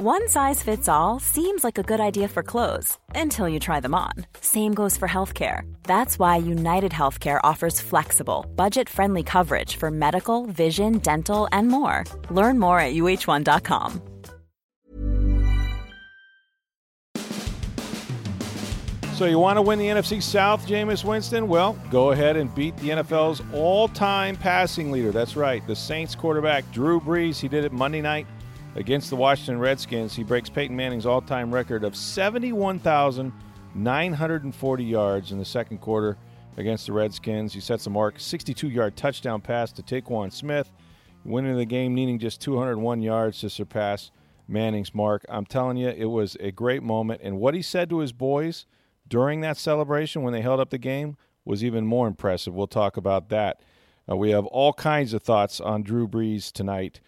One size fits all seems like a good idea for clothes until you try them on. Same goes for healthcare. That's why United Healthcare offers flexible, budget-friendly coverage for medical, vision, dental, and more. Learn more at uh1.com. So you want to win the NFC South, Jameis Winston? Well, go ahead and beat the NFL's all-time passing leader. That's right, the Saints quarterback, Drew Brees. He did it Monday night against the Washington Redskins. He breaks Peyton Manning's all-time record of 71,940 yards in the second quarter against the Redskins. He sets a mark, 62-yard touchdown pass to Tre'Quan Smith. He went into the game needing just 201 yards to surpass Manning's mark. I'm telling you, it was a great moment. And what he said to his boys during that celebration when they held up the game was even more impressive. We'll talk about that. We have all kinds of thoughts on Drew Brees tonight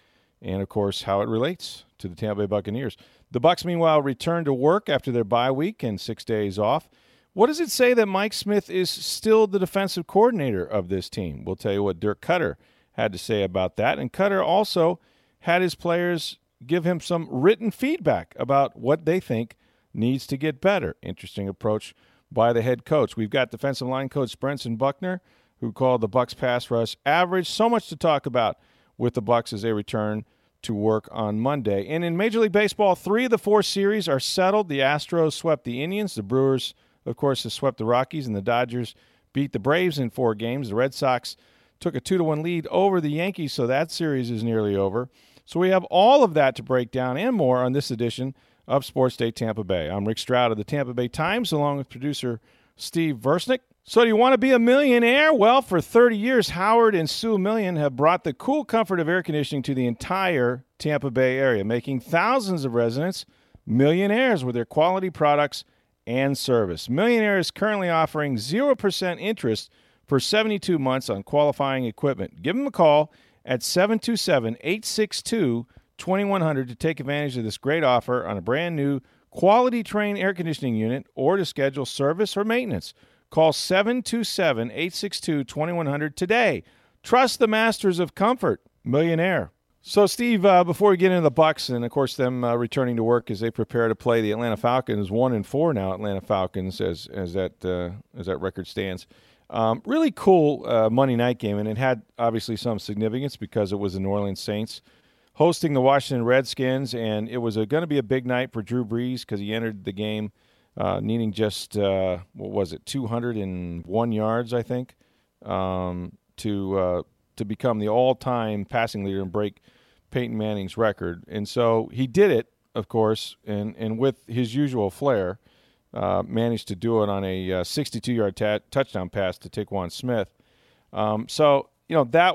and, of course, how it relates to the Tampa Bay Buccaneers. The Bucs, meanwhile, return to work after their bye week and 6 days off. What does it say that Mike Smith is still the defensive coordinator of this team? We'll tell you what Dirk Koetter had to say about that. And Koetter also had his players give him some written feedback about what they think needs to get better. Interesting approach by the head coach. We've got defensive line coach Brentson Buckner, who called the Bucs pass rush average. So much to talk about with the Bucs as they return to work on Monday. And in Major League Baseball, 3 of the 4 series are settled. The Astros swept the Indians. The Brewers, of course, have swept the Rockies, and the Dodgers beat the Braves in 4 games. The Red Sox took a 2-1 lead over the Yankees, so that series is nearly over. So we have all of that to break down and more on this edition of Sports Day Tampa Bay. I'm Rick Stroud of the Tampa Bay Times, along with producer Steve Versnick. So do you want to be a millionaire? Well, for 30 years, Howard and Sue Million have brought the cool comfort of air conditioning to the entire Tampa Bay area, making thousands of residents millionaires with their quality products and service. Millionaire is currently offering 0% interest for 72 months on qualifying equipment. Give them a call at 727-862-2100 to take advantage of this great offer on a brand new quality train air conditioning unit or to schedule service or maintenance. Call 727-862-2100 today. Trust the masters of comfort, Millionaire. So, Steve, before we get into the Bucs and, of course, them returning to work as they prepare to play the Atlanta Falcons, 1-4 now, Atlanta Falcons, as that record stands. Really cool Monday night game, and it had obviously some significance because it was the New Orleans Saints hosting the Washington Redskins, and it was going to be a big night for Drew Brees because he entered the game needing just, 201 yards, I think, to become the all-time passing leader and break Peyton Manning's record. And so he did it, of course, and with his usual flair, managed to do it on a 62-yard touchdown pass to Tre'Quan Smith. That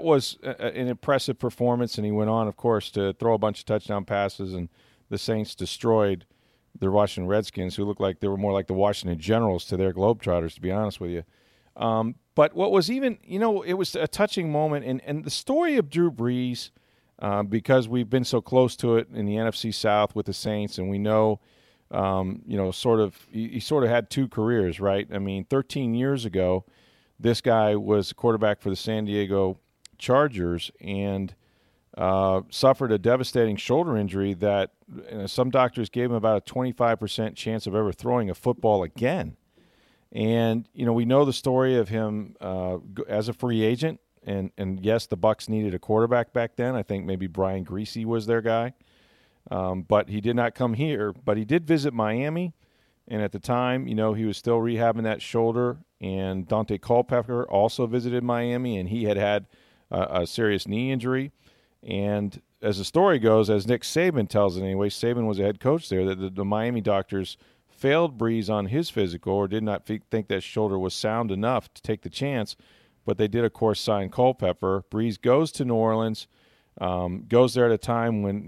was an impressive performance, and he went on, of course, to throw a bunch of touchdown passes, and the Saints destroyed the Washington Redskins, who looked like they were more like the Washington Generals to their Globetrotters, to be honest with you. But what was even, it was a touching moment, and the story of Drew Brees, because we've been so close to it in the NFC South with the Saints, and we know, he sort of had 2 careers, right? I mean, 13 years ago, this guy was a quarterback for the San Diego Chargers and suffered a devastating shoulder injury that some doctors gave him about a 25% chance of ever throwing a football again. And, we know the story of him as a free agent. And yes, the Bucs needed a quarterback back then. I think maybe Brian Griese was their guy. But he did not come here. But he did visit Miami. And at the time, he was still rehabbing that shoulder. And Dante Culpepper also visited Miami, and he had a serious knee injury. And as the story goes, as Nick Saban tells it anyway, Saban was the head coach there, that the Miami doctors failed Brees on his physical or did not think that shoulder was sound enough to take the chance. But they did, of course, sign Culpepper. Brees goes to New Orleans, goes there at a time when,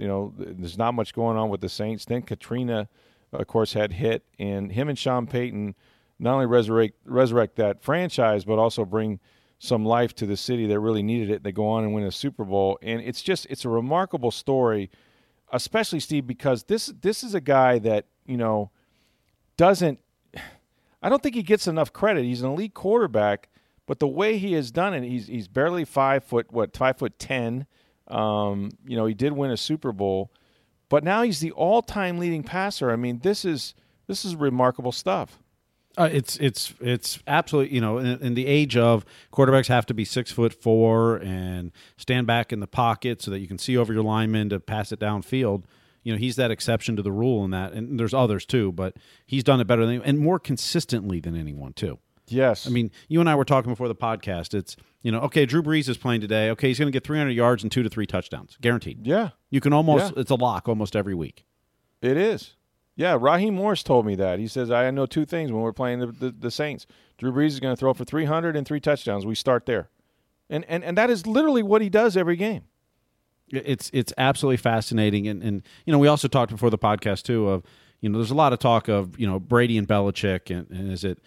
there's not much going on with the Saints. Then Katrina, of course, had hit, and him and Sean Payton not only resurrect that franchise, but also bring some life to the city that really needed it. They go on and win a Super Bowl. And it's a remarkable story, especially, Steve, because this is a guy that, I don't think he gets enough credit. He's an elite quarterback, but the way he has done it, he's barely 5'10". He did win a Super Bowl. But now he's the all-time leading passer. I mean, this is remarkable stuff. It's absolutely, you know, in the age of quarterbacks have to be 6'4" and stand back in the pocket so that you can see over your lineman to pass it downfield. You know, he's that exception to the rule in that, and there's others too, but he's done it better than and more consistently than anyone too. Yes. I mean, you and I were talking before the podcast. It's, you know, okay, Drew Brees is playing today. Okay, he's going to get 300 yards and 2 to 3 touchdowns, guaranteed. Yeah. You can almost, it's a lock almost every week. It is. Yeah, Raheem Morris told me that. He says, I know two things when we're playing the Saints. Drew Brees is going to throw for 300 and 3 touchdowns. We start there. And that is literally what he does every game. It's absolutely fascinating. And you know, we also talked before the podcast, too, of, you know, there's a lot of talk of, you know, Brady and Belichick. And is it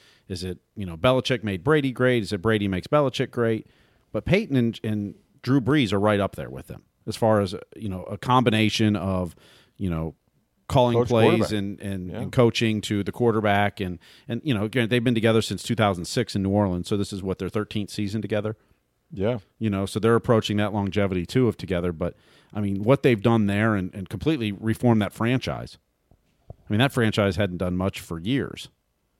you know, Belichick made Brady great? Is it Brady makes Belichick great? But Peyton and Drew Brees are right up there with them as far as, you know, a combination of, you know, calling coach plays and coaching to the quarterback and you know, again, they've been together since 2006 in New Orleans, so this is what, their 13th season together. Yeah, you know, so they're approaching that longevity too of together. But I mean, what they've done there and completely reformed that franchise. I mean, that franchise hadn't done much for years.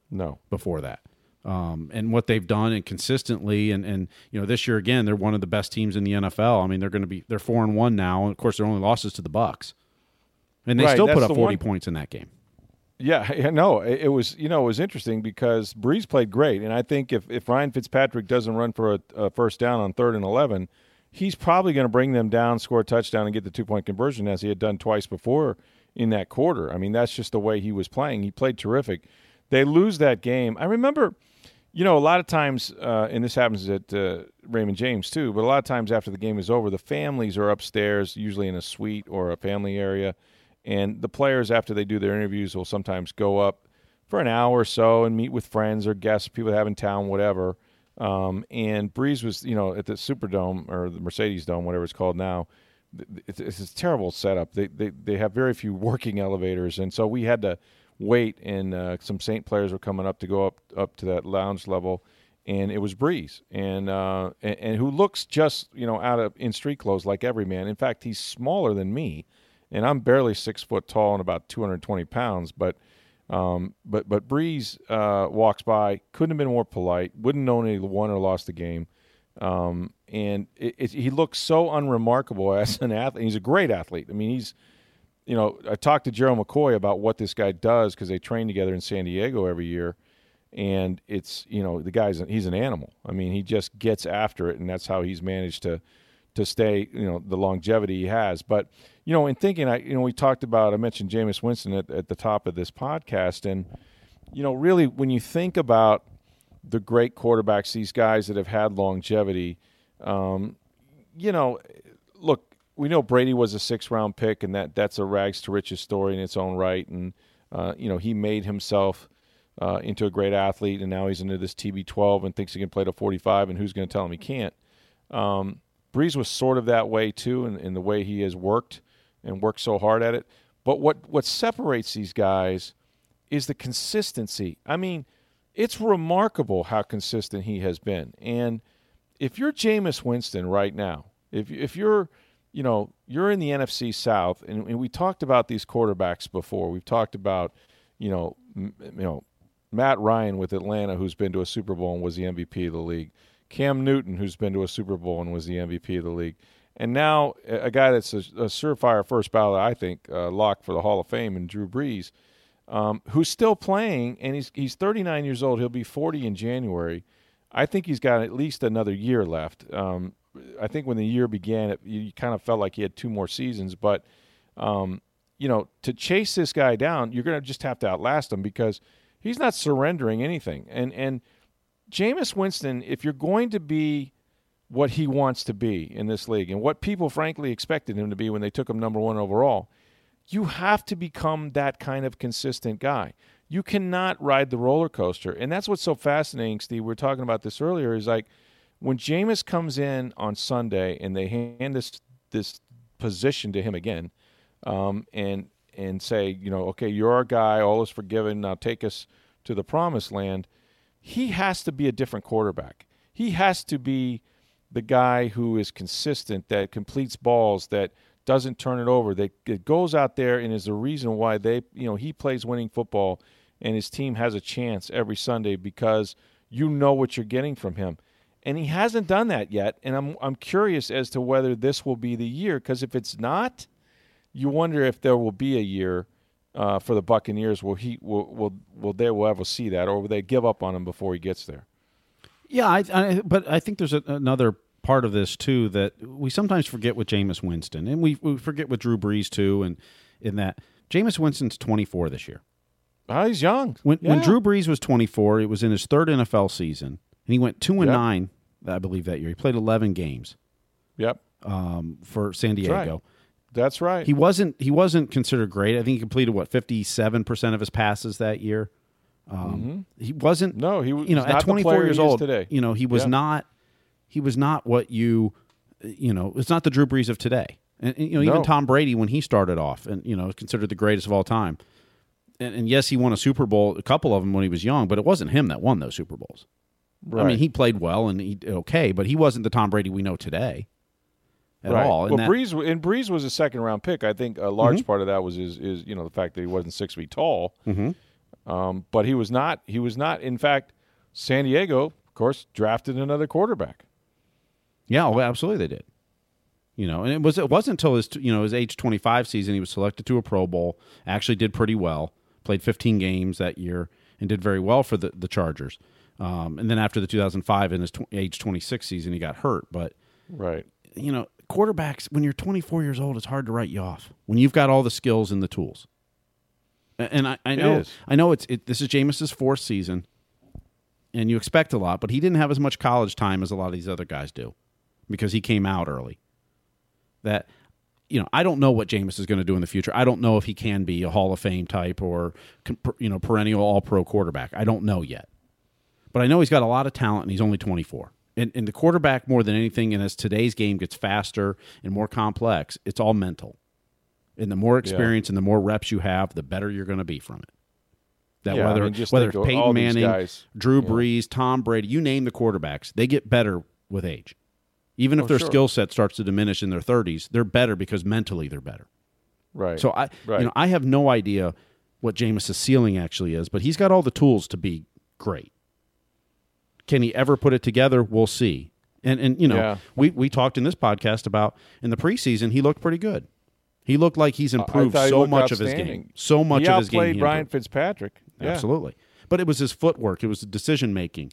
No, before that, and what they've done and consistently and you know, this year again, they're one of the best teams in the NFL. I mean, they're 4-1 now, and of course, their only losses to the Bucs. And they still put up 40 points in that game. Yeah, no, it was interesting because Brees played great, and I think if Ryan Fitzpatrick doesn't run for a first down on 3rd and 11, he's probably going to bring them down, score a touchdown, and get the 2-point conversion as he had done twice before in that quarter. I mean, that's just the way he was playing. He played terrific. They lose that game. I remember, you know, a lot of times, and this happens at Raymond James too, but a lot of times after the game is over, the families are upstairs, usually in a suite or a family area. And the players, after they do their interviews, will sometimes go up for an hour or so and meet with friends or guests, people they have in town, whatever. And Brees was, you know, at the Superdome or the Mercedes Dome, whatever it's called now. It's a terrible setup. They have very few working elevators, and so we had to wait. And some Saint players were coming up to go up to that lounge level, and it was Brees, and who looks just, you know, in street clothes like every man. In fact, he's smaller than me. And I'm barely 6 foot tall and about 220 pounds, but Brees walks by, couldn't have been more polite, wouldn't know he won or lost the game, and he looks so unremarkable as an athlete. He's a great athlete. I mean, he's, you know, I talked to Gerald McCoy about what this guy does because they train together in San Diego every year, and it's, you know, the guy's he's an animal. I mean, he just gets after it, and that's how he's managed to stay, you know, the longevity he has. But, you know, in thinking, I mentioned Jameis Winston at the top of this podcast. And, you know, really when you think about the great quarterbacks, these guys that have had longevity, you know, look, we know Brady was a 6th-round pick, and that's a rags to riches story in its own right. And, you know, he made himself into a great athlete, and now he's into this TB12 and thinks he can play to 45, and who's going to tell him he can't? Brees was sort of that way, too, in the way he has worked and worked so hard at it. But what separates these guys is the consistency. I mean, it's remarkable how consistent he has been. And if you're Jameis Winston right now, if you're, you know, you're in the NFC South, and we talked about these quarterbacks before. We've talked about, you know, Matt Ryan with Atlanta, who's been to a Super Bowl and was the MVP of the league. Cam Newton, who's been to a Super Bowl and was the MVP of the league. And now a guy that's a surefire first ballot, I think, lock for the Hall of Fame, and Drew Brees, who's still playing, and he's 39 years old. He'll be 40 in January. I think he's got at least another year left. I think when the year began, you kind of felt like he had 2 more seasons. But, you know, to chase this guy down, you're going to just have to outlast him because he's not surrendering anything. And Jameis Winston, if you're going to be what he wants to be in this league and what people, frankly, expected him to be when they took him number 1 overall, you have to become that kind of consistent guy. You cannot ride the roller coaster. And that's what's so fascinating, Steve. We were talking about this earlier. Is like when Jameis comes in on Sunday and they hand this position to him again and say, you know, okay, you're our guy, all is forgiven, now take us to the promised land. He has to be a different quarterback. He has to be the guy who is consistent, that completes balls, that doesn't turn it over. It goes out there and is the reason why they, you know, he plays winning football and his team has a chance every Sunday because you know what you're getting from him. And he hasn't done that yet, and I'm curious as to whether this will be the year, because if it's not, you wonder if there will be a year for the Buccaneers. Will they ever see that, or will they give up on him before he gets there? Yeah, but I think there's another part of this too that we sometimes forget with Jameis Winston, and we forget with Drew Brees too, and in that Jameis Winston's 24 this year. Oh, he's young. When Drew Brees was 24, it was in his third NFL season. And he went 2-9, I believe, that year. He played 11 games. Yep. For San Diego. That's right. He wasn't considered great. I think he completed 57% of his passes that year. He wasn't. No, he was. You know, at 24 years old today, you know, he was not what you know, it's not the Drew Brees of today. And you know, even Tom Brady when he started off, and you know, considered the greatest of all time. And yes, he won a Super Bowl, a couple of them when he was young, but it wasn't him that won those Super Bowls. Right. I mean, he played well and he but he wasn't the Tom Brady we know today at all. And well, Brees was a second-round pick. I think a large part of that was his you know, the fact that he wasn't 6 feet tall. But he was not. In fact, San Diego, of course, drafted another quarterback. Yeah, well, absolutely they did. You know, and it wasn't until his age 25 season he was selected to a Pro Bowl. Actually, did pretty well. Played 15 games that year and did very well for the Chargers. And then after the 2005 in his age 26 season, he got hurt. But, you know, quarterbacks, when you're 24 years old, it's hard to write you off when you've got all the skills and the tools. And I know this is Jameis's fourth season, and you expect a lot, but he didn't have as much college time as a lot of these other guys do because he came out early. That, you know, I don't know what Jameis is going to do in the future. I don't know if he can be a Hall of Fame type or, you know, perennial all-pro quarterback. I don't know yet. But I know he's got a lot of talent, and he's only 24. And the quarterback, more than anything, and as today's game gets faster and more complex, it's all mental. And the more experience and the more reps you have, the better you're going to be from it. That whether it's Peyton Manning, guys, Drew Brees, Tom Brady, you name the quarterbacks, they get better with age. Even if their skill set starts to diminish in their 30s, they're better because mentally they're better. Right. So you know, I have no idea what Jameis's ceiling actually is, but he's got all the tools to be great. Can he ever put it together? We'll see. And you know, we talked in this podcast about in the preseason, he looked pretty good. He looked like he's improved so much of his game. So much of his game. He outplayed Ryan Fitzpatrick. Yeah. Absolutely. But it was his footwork. It was the decision-making.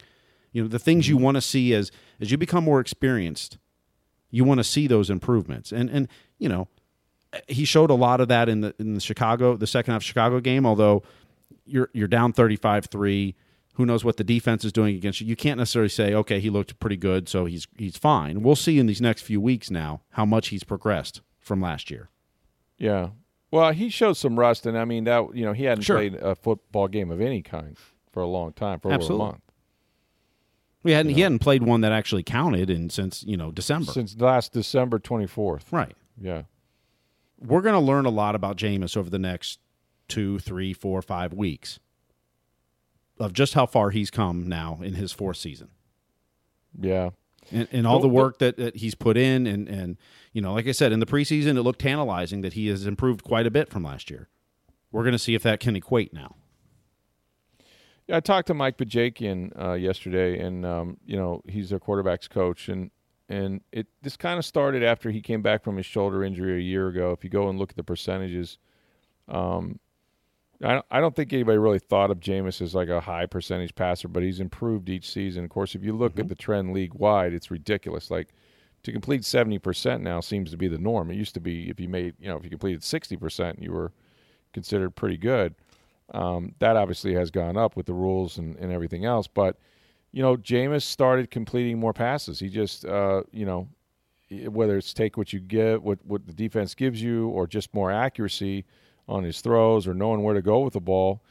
You know, the things you want to see as you become more experienced, you want to see those improvements. And you know, he showed a lot of that in the Chicago, the second half Chicago game, although you're down 35-3. Who knows what the defense is doing against you? You can't necessarily say, okay, he looked pretty good, so he's fine. We'll see in these next few weeks now how much he's progressed from last year. Yeah. Well, he showed some rust, and I mean, that you know, he hadn't played a football game of any kind for a long time, for over a month. He hadn't played one that actually counted since, you know, December. Since last December 24th. Right. Yeah. We're going to learn a lot about Jameis over the next 2, 3, 4, 5 weeks. Of just how far he's come now in his fourth season. Yeah. And all the work that he's put in. And, you know, like I said, in the preseason, it looked tantalizing that he has improved quite a bit from last year. We're going to see if that can equate now. Yeah, I talked to Mike Bajakian yesterday, and, you know, he's their quarterback's coach. And this kind of started after he came back from his shoulder injury a year ago. If you go and look at the percentages, I don't think anybody really thought of Jameis as like a high percentage passer, but he's improved each season. Of course, if you look at the trend league-wide, it's ridiculous. Like, to complete 70% now seems to be the norm. It used to be if you completed 60%, you were considered pretty good. That obviously has gone up with the rules and everything else. But, you know, Jameis started completing more passes. He just, you know, whether it's take what you give, what the defense gives you, or just more accuracy on his throws or knowing where to go with the ball,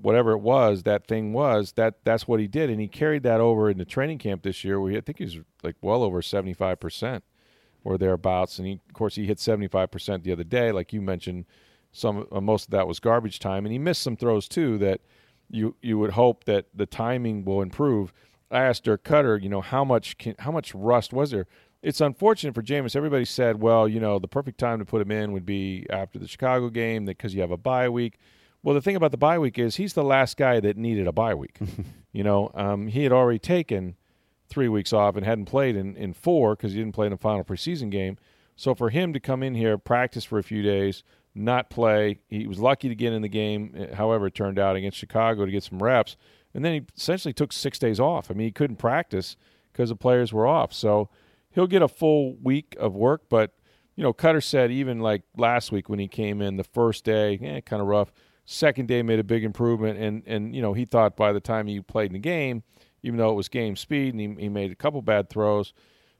whatever it was, that's what he did. And he carried that over in the training camp this year where I think he was like well over 75% or thereabouts. And, he hit 75% the other day. Like you mentioned, most of that was garbage time. And he missed some throws too that you would hope that the timing will improve. I asked Dirk Koetter, you know, how much rust was there? it's unfortunate for Jameis. Everybody said, well, you know, the perfect time to put him in would be after the Chicago game because you have a bye week. Well, the thing about the bye week is he's the last guy that needed a bye week. You know, he had already taken 3 weeks off and hadn't played in four because he didn't play in the final preseason game. So for him to come in here, practice for a few days, not play, he was lucky to get in the game, however it turned out, against Chicago to get some reps. And then he essentially took 6 days off. I mean, he couldn't practice because the players were off. So he'll get a full week of work. But, you know, Koetter said even like last week when he came in the first day, kind of rough. Second day made a big improvement, and you know, he thought by the time he played in the game, even though it was game speed and he made a couple bad throws,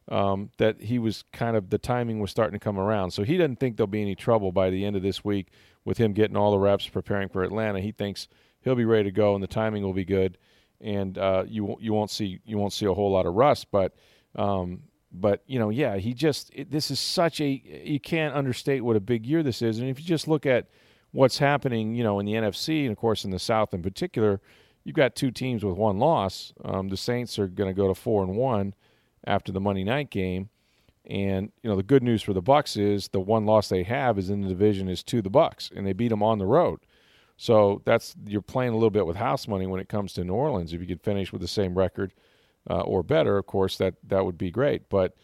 that he was kind of, the timing was starting to come around. So he doesn't think there'll be any trouble by the end of this week with him getting all the reps, preparing for Atlanta. He thinks he'll be ready to go and the timing will be good, and you won't see a whole lot of rust. But you know, yeah, he just this is such a, you can't understate what a big year this is, and if you just look at what's happening, you know, in the NFC and, of course, in the South in particular, you've got two teams with one loss. The Saints are going to go to 4-1 after the Monday night game. And, you know, the good news for the Bucs is the one loss they have is in the division is to the Bucs, and they beat them on the road. So that's, you're playing a little bit with house money when it comes to New Orleans. If you could finish with the same record or better, of course, that would be great. But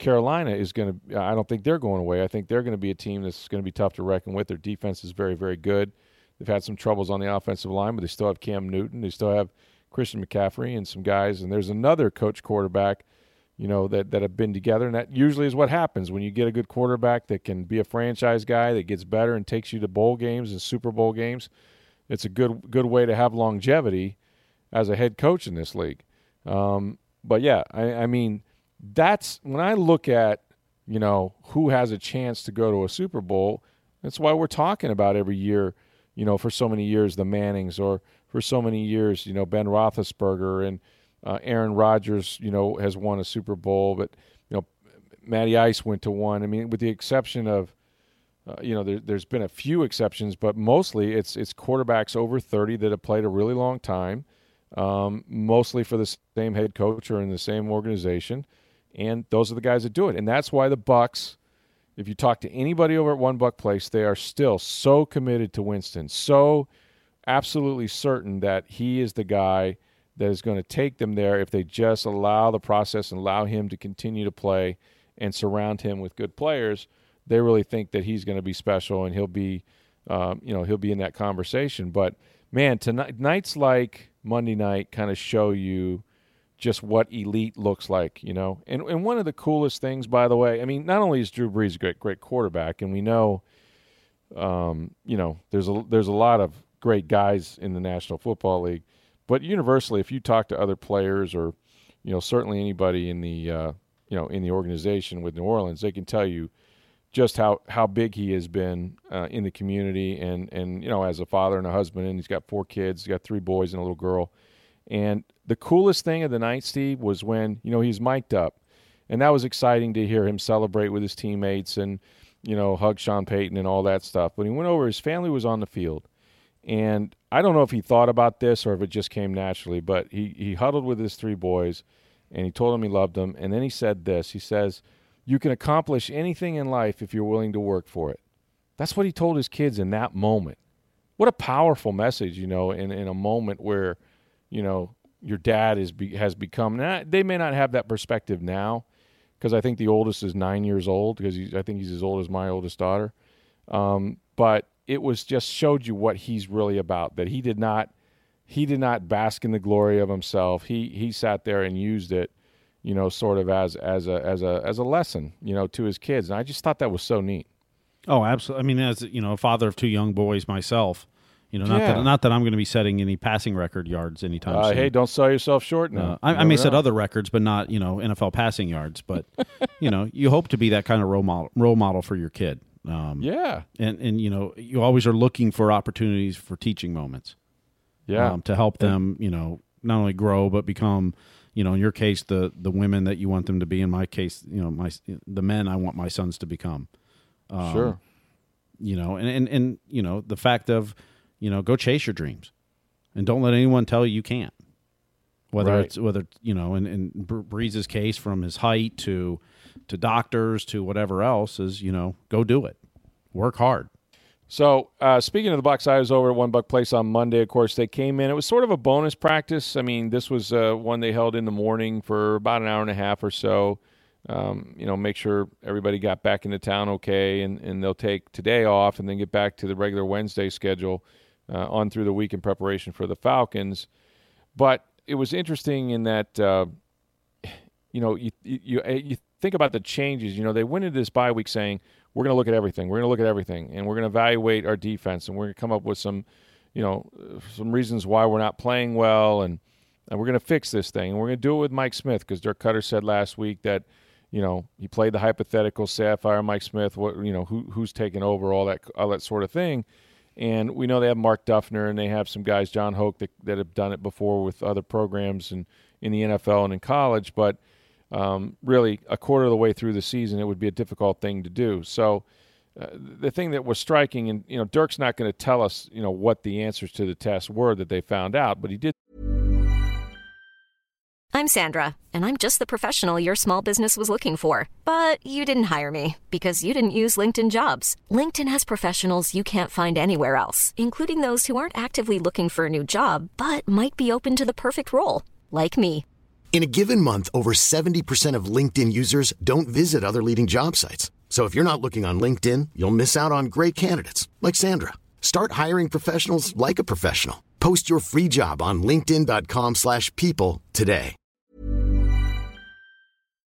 Carolina is going to – I don't think they're going away. I think they're going to be a team that's going to be tough to reckon with. Their defense is very, very good. They've had some troubles on the offensive line, but they still have Cam Newton. They still have Christian McCaffrey and some guys. And there's another coach quarterback, you know, that have been together, and that usually is what happens when you get a good quarterback that can be a franchise guy that gets better and takes you to bowl games and Super Bowl games. It's a good way to have longevity as a head coach in this league. But, yeah, I mean – that's when I look at, you know, who has a chance to go to a Super Bowl. That's why we're talking about every year, you know, for so many years, the Mannings, or for so many years, you know, Ben Roethlisberger, and Aaron Rodgers, you know, has won a Super Bowl, but, you know, Matty Ice went to one. I mean, with the exception of, you know, there's been a few exceptions, but mostly it's quarterbacks over 30 that have played a really long time, mostly for the same head coach or in the same organization. And those are the guys that do it. And that's why the Bucs, if you talk to anybody over at One Buck Place, they are still so committed to Winston, so absolutely certain that he is the guy that is going to take them there if they just allow the process and allow him to continue to play and surround him with good players. They really think that he's going to be special and he'll be, you know, he'll be in that conversation. But, man, tonight, nights like Monday night kind of show you just what elite looks like, you know. And one of the coolest things, by the way, I mean, not only is Drew Brees a great quarterback, and we know, you know, there's a lot of great guys in the National Football League, but universally, if you talk to other players or, you know, certainly anybody in the, you know, in the organization with New Orleans, they can tell you just how big he has been in the community and, you know, as a father and a husband, and he's got four kids, he's got three boys and a little girl. And the coolest thing of the night, Steve, was when, you know, he's mic'd up. And that was exciting to hear him celebrate with his teammates and, you know, hug Sean Payton and all that stuff. When he went over, his family was on the field. And I don't know if he thought about this or if it just came naturally, but he huddled with his three boys and he told them he loved them. And then he said this. He says, "You can accomplish anything in life if you're willing to work for it." That's what he told his kids in that moment. What a powerful message, you know, in a moment where – you know, your dad has become. Now, they may not have that perspective now, because I think the oldest is 9 years old, because I think he's as old as my oldest daughter. But it was just showed you what he's really about. That he did not bask in the glory of himself. He sat there and used it, you know, sort of as a lesson, you know, to his kids. And I just thought that was so neat. Oh, absolutely. I mean, as you know, a father of two young boys myself. You know, not that I'm going to be setting any passing record yards anytime soon. Hey, don't sell yourself short now. I may set other records, but not, you know, NFL passing yards. But, you know, you hope to be that kind of role model for your kid. Yeah. And, you know, you always are looking for opportunities for teaching moments. Yeah. To help them, you know, not only grow, but become, you know, in your case, the women that you want them to be. In my case, you know, the men I want my sons to become. Sure. You know, and, you know, the fact of, you know, go chase your dreams, and don't let anyone tell you you can't. Whether it's you know, in Brees's case, from his height to to doctors, to whatever else, is, you know, go do it. Work hard. So, speaking of the Bucs, I was over at One Buck Place on Monday. Of course, they came in. It was sort of a bonus practice. I mean, this was one they held in the morning for about an hour and a half or so. You know, make sure everybody got back into town okay, and they'll take today off and then get back to the regular Wednesday schedule on through the week in preparation for the Falcons. But it was interesting in that, you know, you think about the changes. You know, they went into this bye week saying, we're going to look at everything. We're going to look at everything, and we're going to evaluate our defense, and we're going to come up with some, you know, some reasons why we're not playing well, and we're going to fix this thing, and we're going to do it with Mike Smith, because Dirk Koetter said last week that, you know, he played the hypothetical, say I fire Mike Smith, what, you know, who's taking over, all that sort of thing. And we know they have Mark Duffner, and they have some guys, John Hoke, that have done it before with other programs and in the NFL and in college. But really, a quarter of the way through the season, it would be a difficult thing to do. So the thing that was striking, and, you know, Dirk's not going to tell us, you know, what the answers to the test were that they found out, but he did. I'm Sandra, and I'm just the professional your small business was looking for. But you didn't hire me, because you didn't use LinkedIn Jobs. LinkedIn has professionals you can't find anywhere else, including those who aren't actively looking for a new job, but might be open to the perfect role, like me. In a given month, over 70% of LinkedIn users don't visit other leading job sites. So if you're not looking on LinkedIn, you'll miss out on great candidates, like Sandra. Start hiring professionals like a professional. Post your free job on linkedin.com/people today.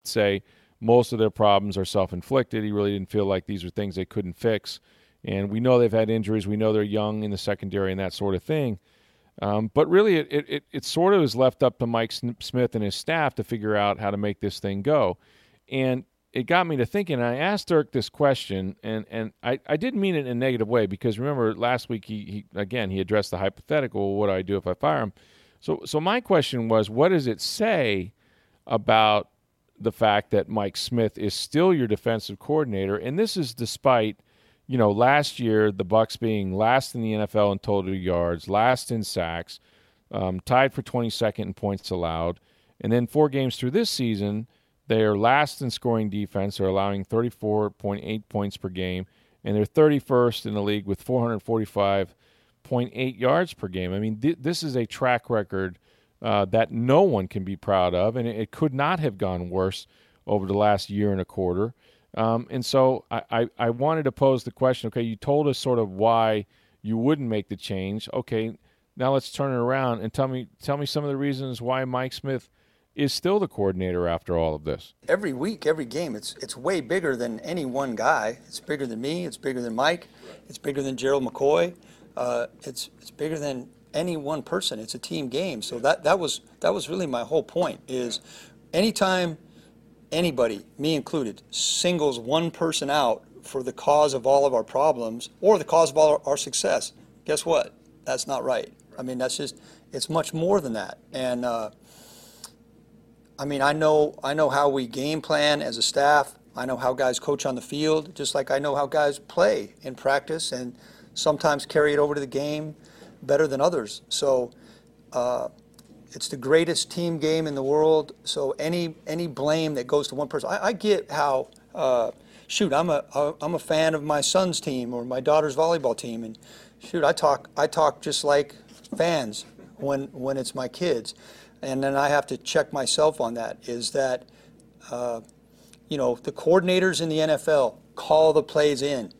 Say most of their problems are self-inflicted. He really didn't feel like these were things they couldn't fix. And we know they've had injuries. We know they're young in the secondary and that sort of thing. But really, it sort of is left up to Mike Smith and his staff to figure out how to make this thing go. And it got me to thinking, and I asked Dirk this question, and I didn't mean it in a negative way, because remember, last week, he addressed the hypothetical, what do I do if I fire him? So my question was, what does it say about the fact that Mike Smith is still your defensive coordinator? And this is despite, you know, last year the Bucs being last in the NFL in total yards, last in sacks, tied for 22nd in points allowed. And then 4 games through this season, they are last in scoring defense. They're allowing 34.8 points per game, and they're 31st in the league with 445.8 yards per game. I mean, this is a track record that no one can be proud of, and it could not have gone worse over the last year and a quarter. And so I wanted to pose the question, okay, you told us sort of why you wouldn't make the change. Okay, now let's turn it around and tell me some of the reasons why Mike Smith is still the coordinator after all of this. Every week, every game, it's way bigger than any one guy. It's bigger than me. It's bigger than Mike. It's bigger than Gerald McCoy. It's bigger than any one person. It's a team game. So that was really my whole point, is anytime anybody, me included, singles one person out for the cause of all of our problems or the cause of all our success, guess what? That's not right. I mean, that's just, it's much more than that. And I mean, I know how we game plan as a staff. I know how guys coach on the field, just like I know how guys play in practice and sometimes carry it over to the game better than others. So it's the greatest team game in the world. So any blame that goes to one person, I get how. I'm a fan of my son's team or my daughter's volleyball team, and shoot, I talk just like fans when it's my kids. And then I have to check myself on that, is that, you know, the coordinators in the NFL call the plays in,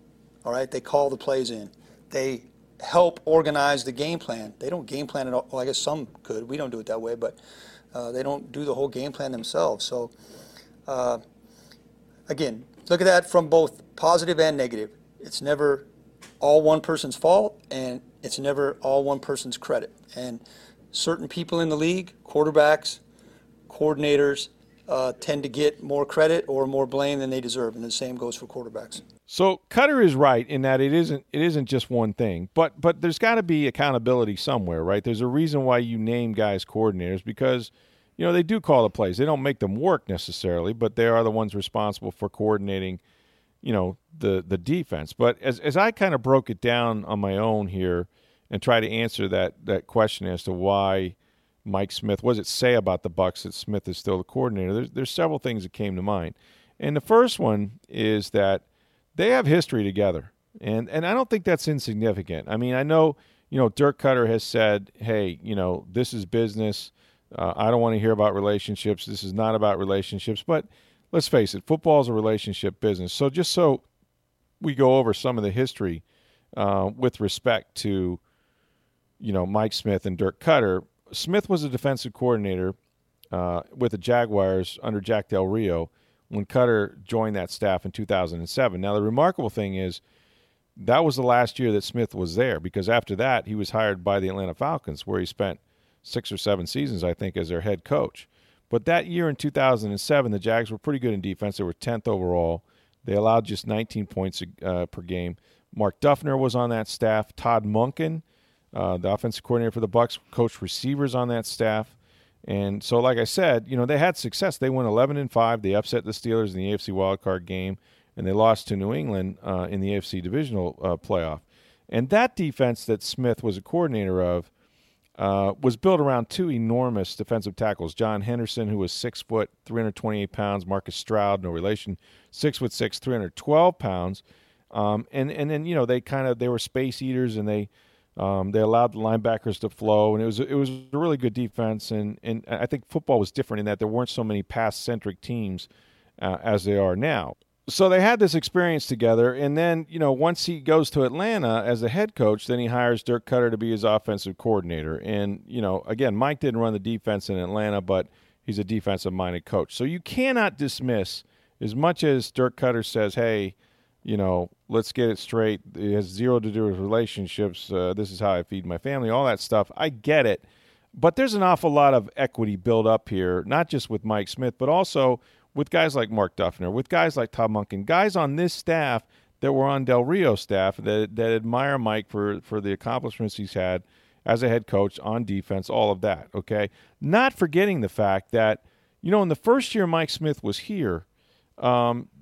all right? They call the plays in. They help organize the game plan. They don't game plan at all. Well, I guess some could. We don't do it that way, but they don't do the whole game plan themselves. So, again, look at that from both positive and negative. It's never all one person's fault, and it's never all one person's credit. And certain people in the league, quarterbacks, coordinators, tend to get more credit or more blame than they deserve, and the same goes for quarterbacks. So Koetter is right in that it isn't just one thing, but there's got to be accountability somewhere, right? There's a reason why you name guys coordinators, because, you know, they do call the plays. They don't make them work necessarily, but they are the ones responsible for coordinating, you know, the defense. But as I kind of broke it down on my own here, and try to answer that question as to why Mike Smith, what does it say about the Bucs that Smith is still the coordinator? There's several things that came to mind. And the first one is that they have history together. And I don't think that's insignificant. I mean, I know, you know, Dirk Koetter has said, hey, you know, this is business. I don't want to hear about relationships. This is not about relationships. But let's face it, football is a relationship business. So just so we go over some of the history with respect to, you know, Mike Smith and Dirk Koetter. Smith was a defensive coordinator with the Jaguars under Jack Del Rio when Koetter joined that staff in 2007. Now, the remarkable thing is that was the last year that Smith was there, because after that he was hired by the Atlanta Falcons, where he spent 6 or 7 seasons, I think, as their head coach. But that year in 2007, the Jags were pretty good in defense. They were 10th overall. They allowed just 19 points per game. Mark Duffner was on that staff. Todd Monken, the offensive coordinator for the Bucs, coached receivers on that staff. And so, like I said, you know, they had success. They went 11-5. They upset the Steelers in the AFC wildcard game, and they lost to New England in the AFC divisional playoff. And that defense that Smith was a coordinator of was built around two enormous defensive tackles, John Henderson, who was 6 foot, 328 pounds, Marcus Stroud, no relation, 6'6", 312 pounds. And then, you know, they were space eaters, and they allowed the linebackers to flow, and it was a really good defense. And I think football was different in that there weren't so many pass-centric teams as they are now. So they had this experience together, and then, you know, once he goes to Atlanta as the head coach, then he hires Dirk Koetter to be his offensive coordinator. And, you know, again, Mike didn't run the defense in Atlanta, but he's a defensive-minded coach. So you cannot dismiss, as much as Dirk Koetter says, hey, you know, let's get it straight, it has zero to do with relationships, this is how I feed my family, all that stuff. I get it. But there's an awful lot of equity built up here, not just with Mike Smith, but also with guys like Mark Duffner, with guys like Todd Monken, guys on this staff that were on Del Rio's staff that admire Mike for the accomplishments he's had as a head coach on defense, all of that, okay? Not forgetting the fact that, you know, in the first year Mike Smith was here,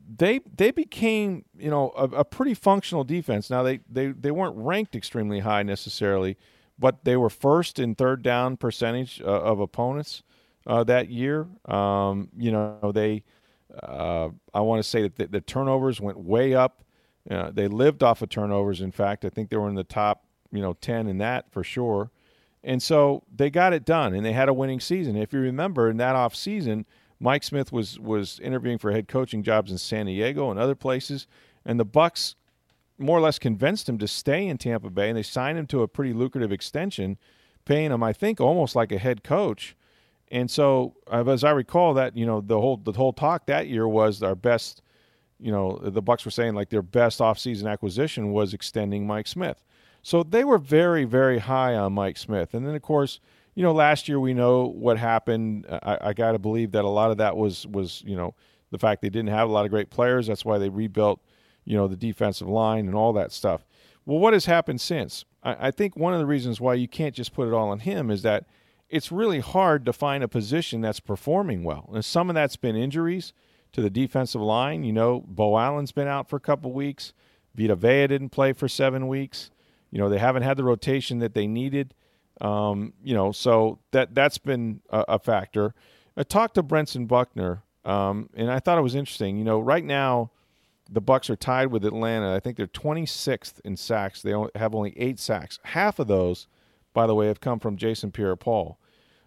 they became, you know, a pretty functional defense. Now, they weren't ranked extremely high necessarily, but they were first in third down percentage of opponents that year. You know, I want to say that the turnovers went way up. They lived off of turnovers. In fact, I think they were in the top, you know, 10 in that for sure. And so they got it done, and they had a winning season. If you remember, in that offseason, Mike Smith was interviewing for head coaching jobs in San Diego and other places, and the Bucs more or less convinced him to stay in Tampa Bay, and they signed him to a pretty lucrative extension, paying him, I think, almost like a head coach. And so, as I recall, that, you know, the whole talk that year was our best, you know, the Bucs were saying like their best offseason acquisition was extending Mike Smith. So they were very, very high on Mike Smith. And then, of course, you know, last year we know what happened. I got to believe that a lot of that was, you know, the fact they didn't have a lot of great players. That's why they rebuilt, you know, the defensive line and all that stuff. Well, what has happened since? I think one of the reasons why you can't just put it all on him is that it's really hard to find a position that's performing well. And some of that's been injuries to the defensive line. You know, Bo Allen's been out for a couple weeks. Vita Vea didn't play for 7 weeks. You know, they haven't had the rotation that they needed. You know, so that's been a factor. I talked to Brentson Buckner, and I thought it was interesting. You know, right now the Bucs are tied with Atlanta. I think they're 26th in sacks. They have only 8 sacks. Half of those, by the way, have come from Jason Pierre-Paul.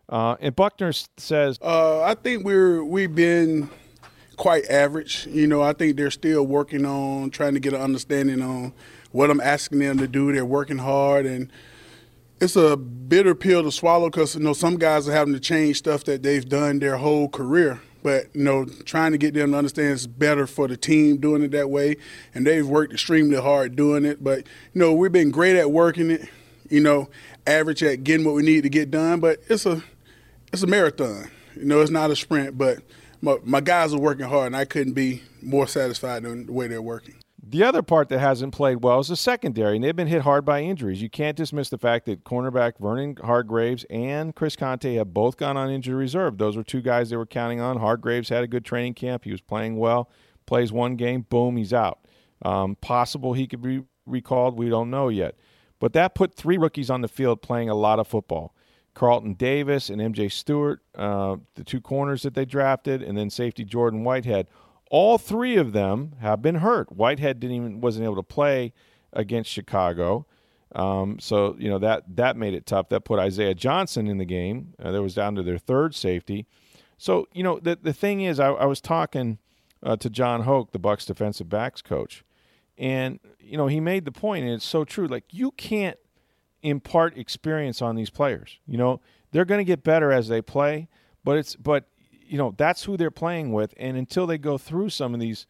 And Buckner says, I think we've been quite average. You know, I think they're still working on trying to get an understanding on what I'm asking them to do. They're working hard, and it's a bitter pill to swallow because, you know, some guys are having to change stuff that they've done their whole career. But, you know, trying to get them to understand it's better for the team doing it that way, and they've worked extremely hard doing it. But, you know, we've been great at working it, you know, average at getting what we need to get done. But it's a marathon. You know, it's not a sprint. But my guys are working hard, and I couldn't be more satisfied than the way they're working. The other part that hasn't played well is the secondary, and they've been hit hard by injuries. You can't dismiss the fact that cornerback Vernon Hargraves and Chris Conte have both gone on injury reserve. Those were two guys they were counting on. Hargraves had a good training camp. He was playing well. Plays one game, boom, he's out. Possible he could be recalled. We don't know yet. But that put 3 rookies on the field playing a lot of football. Carlton Davis and MJ Stewart, the two corners that they drafted, and then safety Jordan Whitehead. All three of them have been hurt. Whitehead wasn't able to play against Chicago. So, you know, that made it tough. That put Isaiah Johnson in the game. That was down to their third safety. So, you know, the thing is, I was talking to John Hoke, the Bucs defensive backs coach, and, you know, he made the point, and it's so true. Like, you can't impart experience on these players. You know, they're going to get better as they play, but you know, that's who they're playing with, and until they go through some of these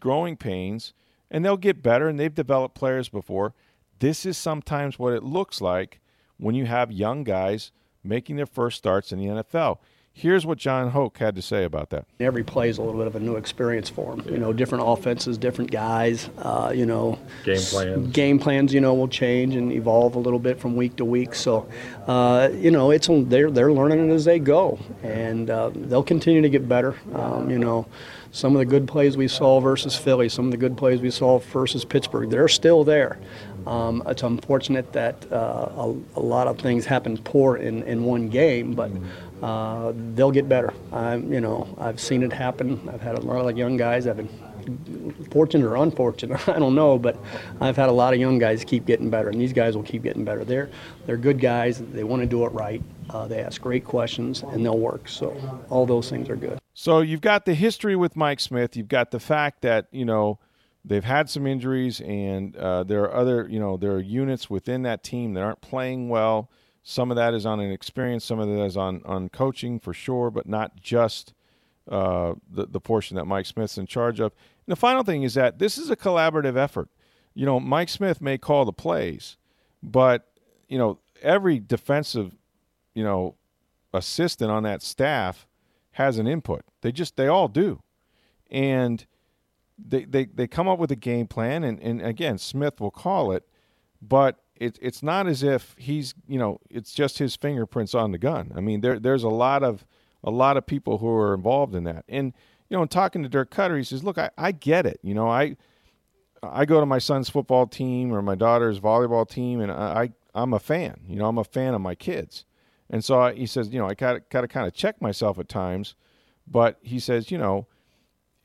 growing pains, and they'll get better, and they've developed players before. This is sometimes what it looks like when you have young guys making their first starts in the NFL. Here's what John Hoke had to say about that. Every play is a little bit of a new experience for them. You know, different offenses, different guys, you know. Game plans, you know, will change and evolve a little bit from week to week. So, you know, they're learning as they go. And they'll continue to get better, you know. Some of the good plays we saw versus Philly, some of the good plays we saw versus Pittsburgh, they're still there. It's unfortunate that a lot of things happened poor in one game, but they'll get better. You know, I've seen it happen. I've had a lot of young guys. I've been fortunate or unfortunate, I don't know, but I've had a lot of young guys keep getting better, and these guys will keep getting better. They're good guys. They want to do it right. They ask great questions, and they'll work. So all those things are good. So you've got the history with Mike Smith. You've got the fact that, you know, they've had some injuries, and there are other, you know, there are units within that team that aren't playing well. Some of that is on inexperience. Some of that is on coaching for sure, but not just the portion that Mike Smith's in charge of. And the final thing is that this is a collaborative effort. You know, Mike Smith may call the plays, but, you know, every defensive, you know, assistant on that staff has an input. They all do, and they come up with a game plan, and again, Smith will call it, but it's not as if he's, you know, it's just his fingerprints on the gun. I mean, there's a lot of people who are involved in that. And, you know, in talking to Dirk Koetter, he says, look, I get it. You know, I go to my son's football team or my daughter's volleyball team, and I'm a fan. You know, I'm a fan of my kids. And so he says, you know, I gotta kind of check myself at times, but he says, you know,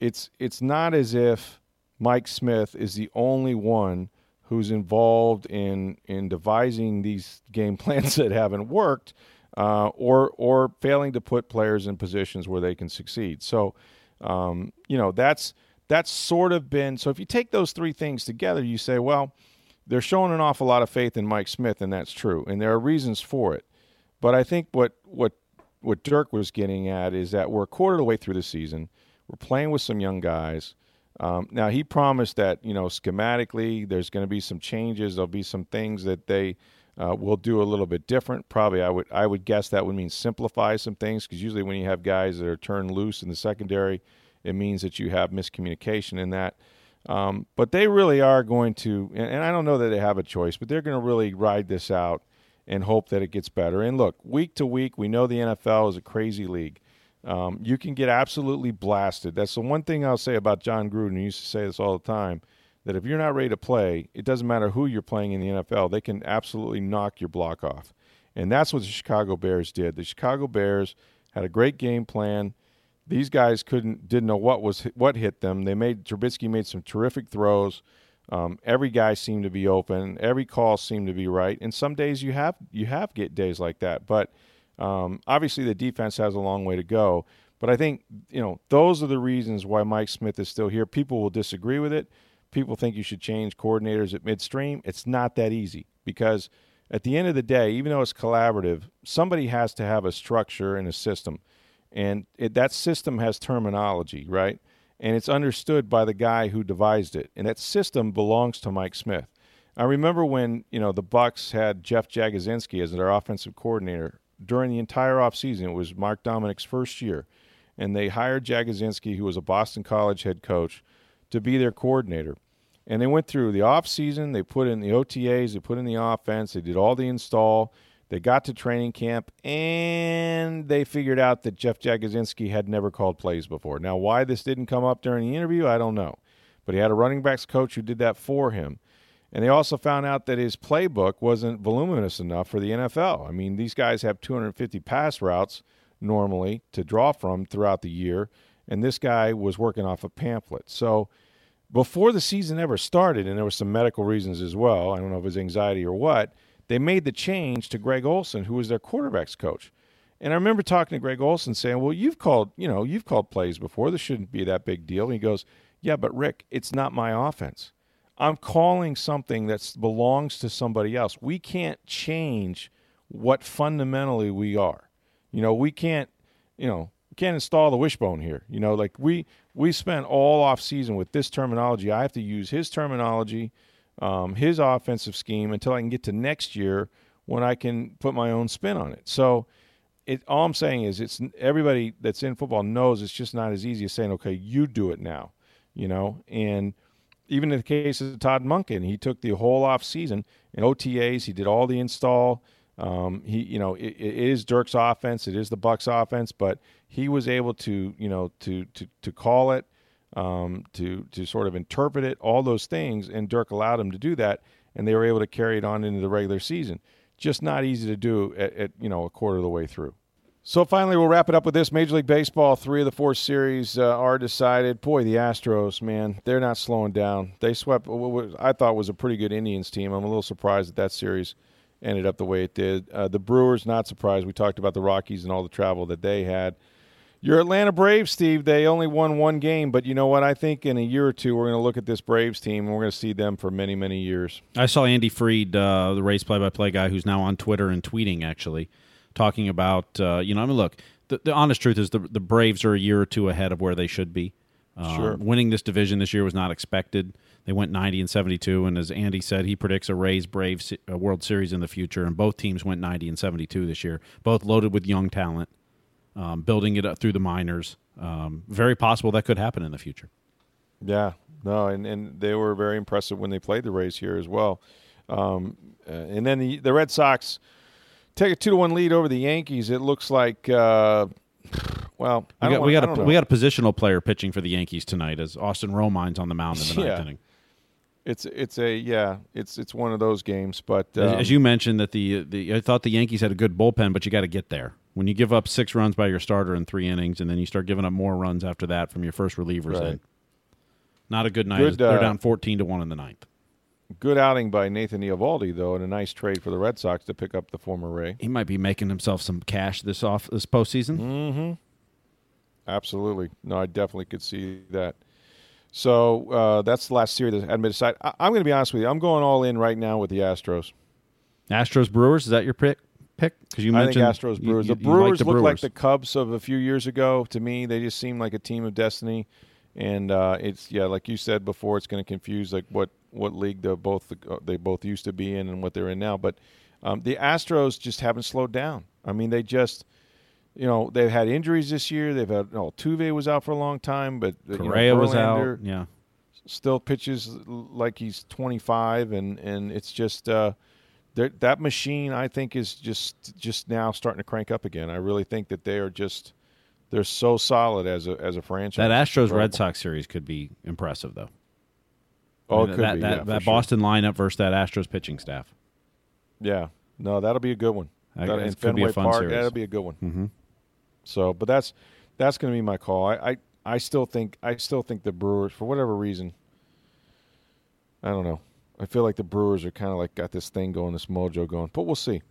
it's not as if Mike Smith is the only one who's involved in devising these game plans that haven't worked, or failing to put players in positions where they can succeed. So, you know, that's sort of been. So if you take those three things together, you say, well, they're showing an awful lot of faith in Mike Smith, and that's true, and there are reasons for it. But I think what Dirk was getting at is that we're a quarter of the way through the season. We're playing with some young guys. Now, he promised that, you know, schematically there's going to be some changes. There'll be some things that they will do a little bit different. Probably I would guess that would mean simplify some things, because usually when you have guys that are turned loose in the secondary, it means that you have miscommunication in that. But they really are going to, and I don't know that they have a choice, but they're going to really ride this out and hope that it gets better. And look, week to week, we know the NFL is a crazy league. You can get absolutely blasted. That's the one thing I'll say about John Gruden. He used to say this all the time, that if you're not ready to play, it doesn't matter who you're playing in the NFL. They can absolutely knock your block off. And that's what the Chicago Bears did. The Chicago Bears had a great game plan. These guys didn't know what hit them. Trubisky made some terrific throws. Every guy seemed to be open. Every call seemed to be right. And some days you have get days like that. But obviously the defense has a long way to go. But I think, you know, those are the reasons why Mike Smith is still here. People will disagree with it. People think you should change coordinators at midstream. It's not that easy, because at the end of the day, even though it's collaborative, somebody has to have a structure and a system. And that system has terminology, right? And it's understood by the guy who devised it. And that system belongs to Mike Smith. I remember when, you know, the Bucs had Jeff Jagodzinski as their offensive coordinator during the entire offseason. It was Mark Dominick's first year. And they hired Jagodzinski, who was a Boston College head coach, to be their coordinator. And they went through the offseason. They put in the OTAs. They put in the offense. They did all the install. They got to training camp, and they figured out that Jeff Jagodzinski had never called plays before. Now, why this didn't come up during the interview, I don't know. But he had a running backs coach who did that for him. And they also found out that his playbook wasn't voluminous enough for the NFL. I mean, these guys have 250 pass routes normally to draw from throughout the year, and this guy was working off a pamphlet. So before the season ever started, and there were some medical reasons as well, I don't know if it was anxiety or what, they made the change to Greg Olsen, who was their quarterback's coach. And I remember talking to Greg Olsen saying, well, you've called plays before. This shouldn't be that big deal. And he goes, yeah, but Rick, it's not my offense. I'm calling something that belongs to somebody else. We can't change what fundamentally we are. We can't install the wishbone here. We spent all offseason with this terminology. I have to use his terminology, his offensive scheme, until I can get to next year when I can put my own spin on it. So all I'm saying is everybody that's in football knows it's just not as easy as saying, okay, you do it now, and even in the case of Todd Monken, he took the whole off season in OTAs. He did all the install. It is Dirk's offense. It is the Bucs' offense, but he was able to call it, to sort of interpret it, all those things. And Dirk allowed him to do that, and they were able to carry it on into the regular season. Just not easy to do at a quarter of the way through. So finally, we'll wrap it up with this. Major League Baseball, 3 of the 4 series are decided. Boy, the Astros, man, they're not slowing down. They swept what I thought was a pretty good Indians team. I'm a little surprised that series ended up the way it did. The Brewers, not surprised. We talked about the Rockies and all the travel that they had. Your Atlanta Braves, Steve, they only won 1 game, but you know what? I think in a year or two, we're going to look at this Braves team, and we're going to see them for many, many years. I saw Andy Fried, the Rays play-by-play guy, who's now on Twitter and tweeting, actually, talking about, look, the honest truth is the Braves are a year or two ahead of where they should be. Sure. Winning this division this year was not expected. They went 90-72, and as Andy said, he predicts a Rays-Braves World Series in the future, and both teams went 90-72 this year, both loaded with young talent, building it up through the minors. Very possible that could happen in the future. Yeah, no, and they were very impressive when they played the Rays here as well. And then the Red Sox take a 2-1 lead over the Yankees. It looks like, we got a positional player pitching for the Yankees tonight, as Austin Romine's on the mound in the ninth inning. It's one of those games. But as you mentioned, that I thought the Yankees had a good bullpen, but you got to get there. When you give up 6 runs by your starter in 3 innings, and then you start giving up more runs after that from your first relievers, right. In not a good night. They're down 14-1 in the ninth. Good outing by Nathan Eovaldi, though, and a nice trade for the Red Sox to pick up the former Ray. He might be making himself some cash this postseason. Mm-hmm. Absolutely. No, I definitely could see that. So that's the last series at mid-side. I'm going to be honest with you. I'm going all in right now with the Astros. Astros Brewers, is that your pick? Because you mentioned, I think Astros Brewers. The Brewers look like the Cubs of a few years ago. To me, they just seem like a team of destiny. And it's like you said before, it's going to confuse like what league they both used to be in and what they're in now. But the Astros just haven't slowed down. I mean, they just, they've had injuries this year. They've had Altuve was out for a long time, but Correa was out. Yeah, still pitches like he's 25, and it's just that machine. I think is just now starting to crank up again. I really think that they are just. They're so solid as a franchise. That Astros-Red Sox series could be impressive, though. Oh, it could be. That Boston lineup versus that Astros pitching staff. Yeah. No, that'll be a good one. It could be a fun series. That'll be a good one. Mm-hmm. So, but that's going to be my call. I still think the Brewers, for whatever reason, I don't know. I feel like the Brewers are kind of like got this thing going, this mojo going. But we'll see.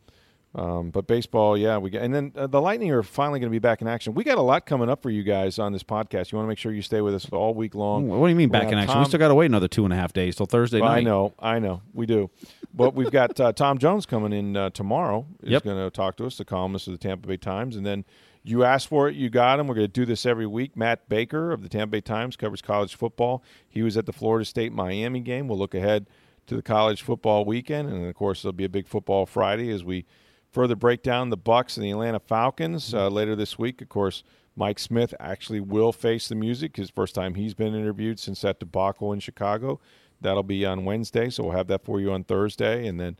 But baseball, yeah, and then the Lightning are finally going to be back in action. We got a lot coming up for you guys on this podcast. You want to make sure you stay with us all week long. What do you mean back in action? We still got to wait another 2.5 days till Thursday night. I know, we do. But we've got Tom Jones coming in tomorrow. He's going to talk to us, the columnist of the Tampa Bay Times, and then you asked for it, you got him. We're going to do this every week. Matt Baker of the Tampa Bay Times covers college football. He was at the Florida State-Miami game. We'll look ahead to the college football weekend, and of course there'll be a big football Friday as we further break down the Bucs and the Atlanta Falcons later this week. Of course, Mike Smith actually will face the music, his first time he's been interviewed since that debacle in Chicago. That'll be on Wednesday, so we'll have that for you on Thursday. And then,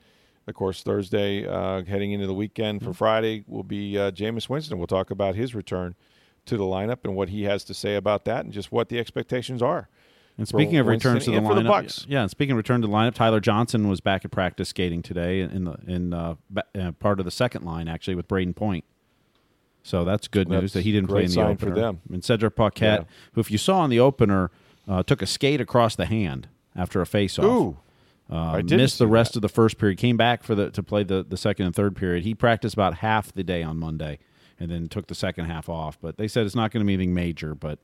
of course, Thursday, heading into the weekend for Friday, will be Jameis Winston. We'll talk about his return to the lineup and what he has to say about that and just what the expectations are. And speaking of returns to the lineup, Tyler Johnson was back at practice skating today in part of the second line, actually, with Braden Point. So that's good news that he didn't play in the opener. For them. And Cedric Paquette, who, if you saw in the opener, took a skate across the hand after a face-off. Ooh. Missed the rest of the first period. Came back to play the second and third period. He practiced about half the day on Monday and then took the second half off. But they said it's not going to be anything major, but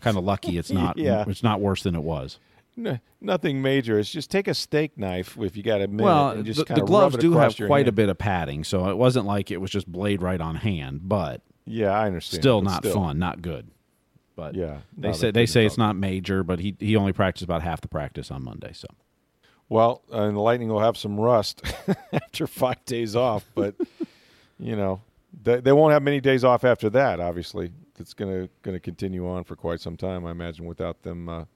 kind of lucky it's not it's not worse than it was. No, nothing major. It's just take a steak knife if you got a minute. Well, and just the gloves do have quite a bit of padding, so it wasn't like it was just blade right on hand. But yeah, I understand. Still not fun, not good. But yeah, they say it's not major, but he only practiced about half the practice on Monday. So, well, and the Lightning will have some rust after 5 days off, but you know they won't have many days off after that. Obviously, it's going to continue on for quite some time, I imagine, without them.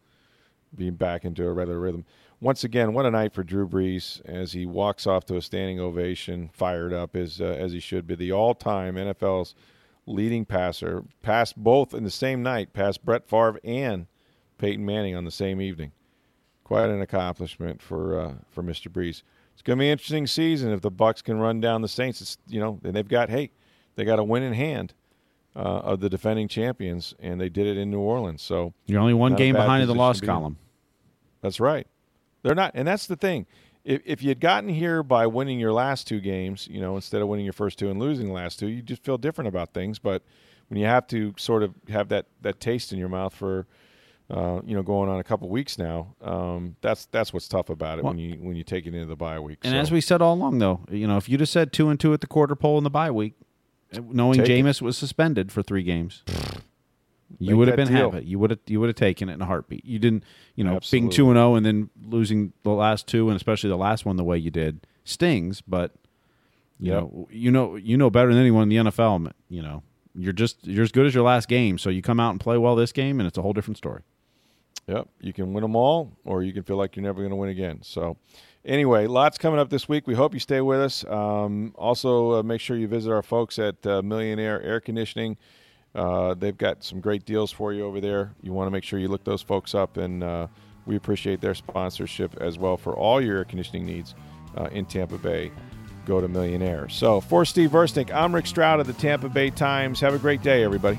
Being back into a regular rhythm. Once again, what a night for Drew Brees as he walks off to a standing ovation, fired up as he should be. The all-time NFL's leading passer, passed both in the same night, passed Brett Favre and Peyton Manning on the same evening. Quite an accomplishment for Mr. Brees. It's going to be an interesting season if the Bucs can run down the Saints. It's, you know, and they got a win in hand. Of the defending champions, and they did it in New Orleans. So you're only one game behind in the loss column. That's right. They're not, and that's the thing. If you had gotten here by winning your last two games, you know, instead of winning your first two and losing the last two, you just feel different about things. But when you have to sort of have that taste in your mouth for, you know, going on a couple weeks now, that's what's tough about it when you take it into the bye week. And as we said all along, though, you know, if you just said 2-2 at the quarter pole in the bye week. Knowing Jameis was suspended for 3 games, you would have been happy. You would have taken it in a heartbeat. You didn't, you know, being 2-0 and then losing the last two, and especially the last one the way you did stings. But you know better than anyone in the NFL. You know, you're as good as your last game. So you come out and play well this game, and it's a whole different story. Yep, you can win them all, or you can feel like you're never going to win again. So. Anyway, lots coming up this week. We hope you stay with us. Also, make sure you visit our folks at Millionaire Air Conditioning. They've got some great deals for you over there. You want to make sure you look those folks up, and we appreciate their sponsorship as well for all your air conditioning needs in Tampa Bay. Go to Millionaire. So, for Steve Versnick, I'm Rick Stroud of the Tampa Bay Times. Have a great day, everybody.